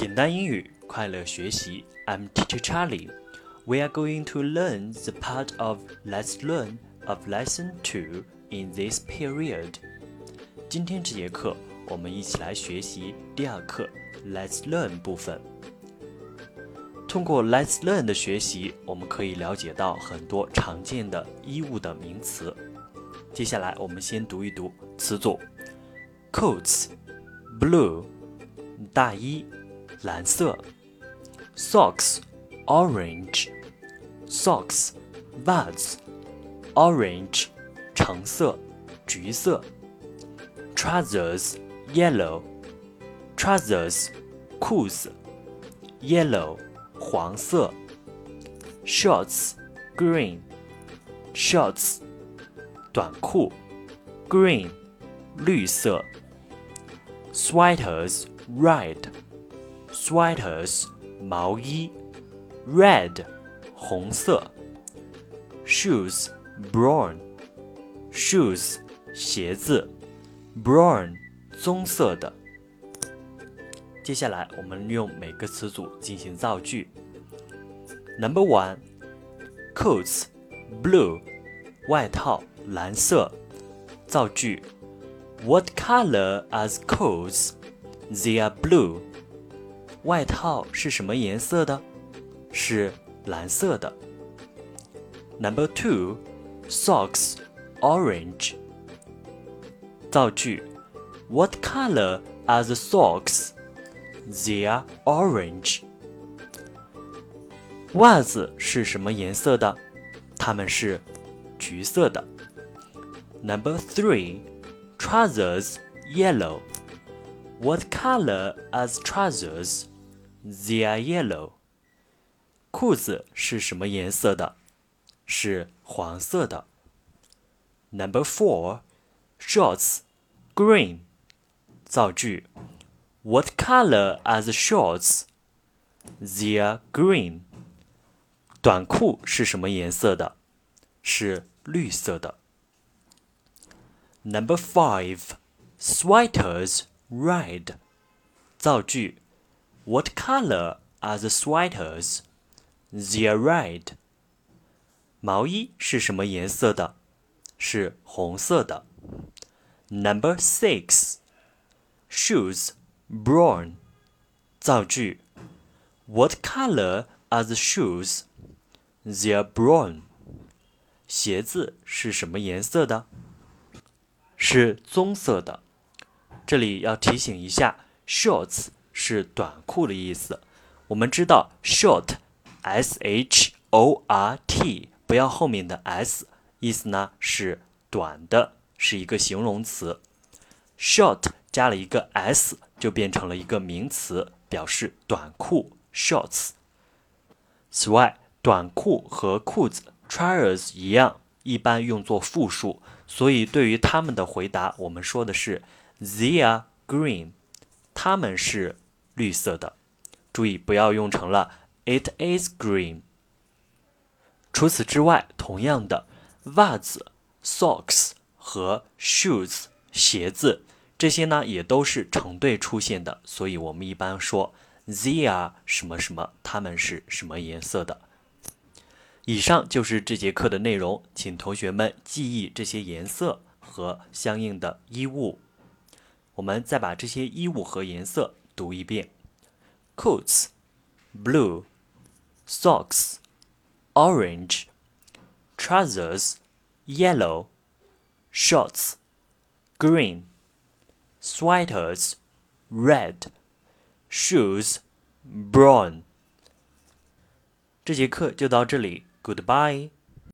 简单英语，快乐学习。I'm Teacher Charlie. We are going to learn the part of Let's Learn of Lesson 2 in this period. 今天这节课，我们一起来学习第二课 Let's Learn 部分。通过 Let's Learn 的学习，我们可以了解到很多常见的衣物的名词。接下来，我们先读一读词组 ：coats, blue， 大衣，蓝色 ；socks, orange， socks, buds, orange， 橙色，橘色 ；trousers, yellow, trousers， 裤子 ，yellow， 黄色 ；shorts, green， shorts。短裤 green 绿色 sweaters red sweaters 毛衣 red 红色 shoes brown shoes 鞋子 brown 棕色的。接下来我们用每个词组进行造句。Number one, coats blue 外套蓝色。造句 What color are the coats? They are blue. 外套是什么颜色的？是蓝色的。Number two, socks orange. 造句 What color are the socks? They are orange. 袜子是什么颜色的？它们是橘色的。Number three, trousers yellow. What color are the trousers? They are yellow. 裤子是什么颜色的？是黄色的。Number four, shorts green. 造句 What color are the shorts? They are green. 短裤是什么颜色的？是绿色的。Number five, sweaters red. 造句 What color are the sweaters? They are red. 毛衣是什么颜色的？是红色的。Number six, shoes brown. 造句 What color are the shoes? They are brown. 鞋子是什么颜色的？是棕色的。这里要提醒一下 shorts 是短裤的意思。我们知道 short S-H-O-R-T 不要后面的 s， 意思呢是短的，是一个形容词。short 加了一个 s 就变成了一个名词，表示短裤 shorts。此外，短裤和裤子 trousers 一样，一般用作复数，所以对于他们的回答，我们说的是 They are green， 他们是绿色的。注意不要用成了 It is green。 除此之外，同样的，袜子 socks 和 shoes 鞋子，这些呢也都是成对出现的，所以我们一般说 They are 什么什么，他们是什么颜色的。以上就是这节课的内容，请同学们记忆这些颜色和相应的衣物。我们再把这些衣物和颜色读一遍 Coats Blue Socks Orange Trousers Yellow Shorts Green Sweaters Red Shoes Brown 这节课就到这里Goodbye.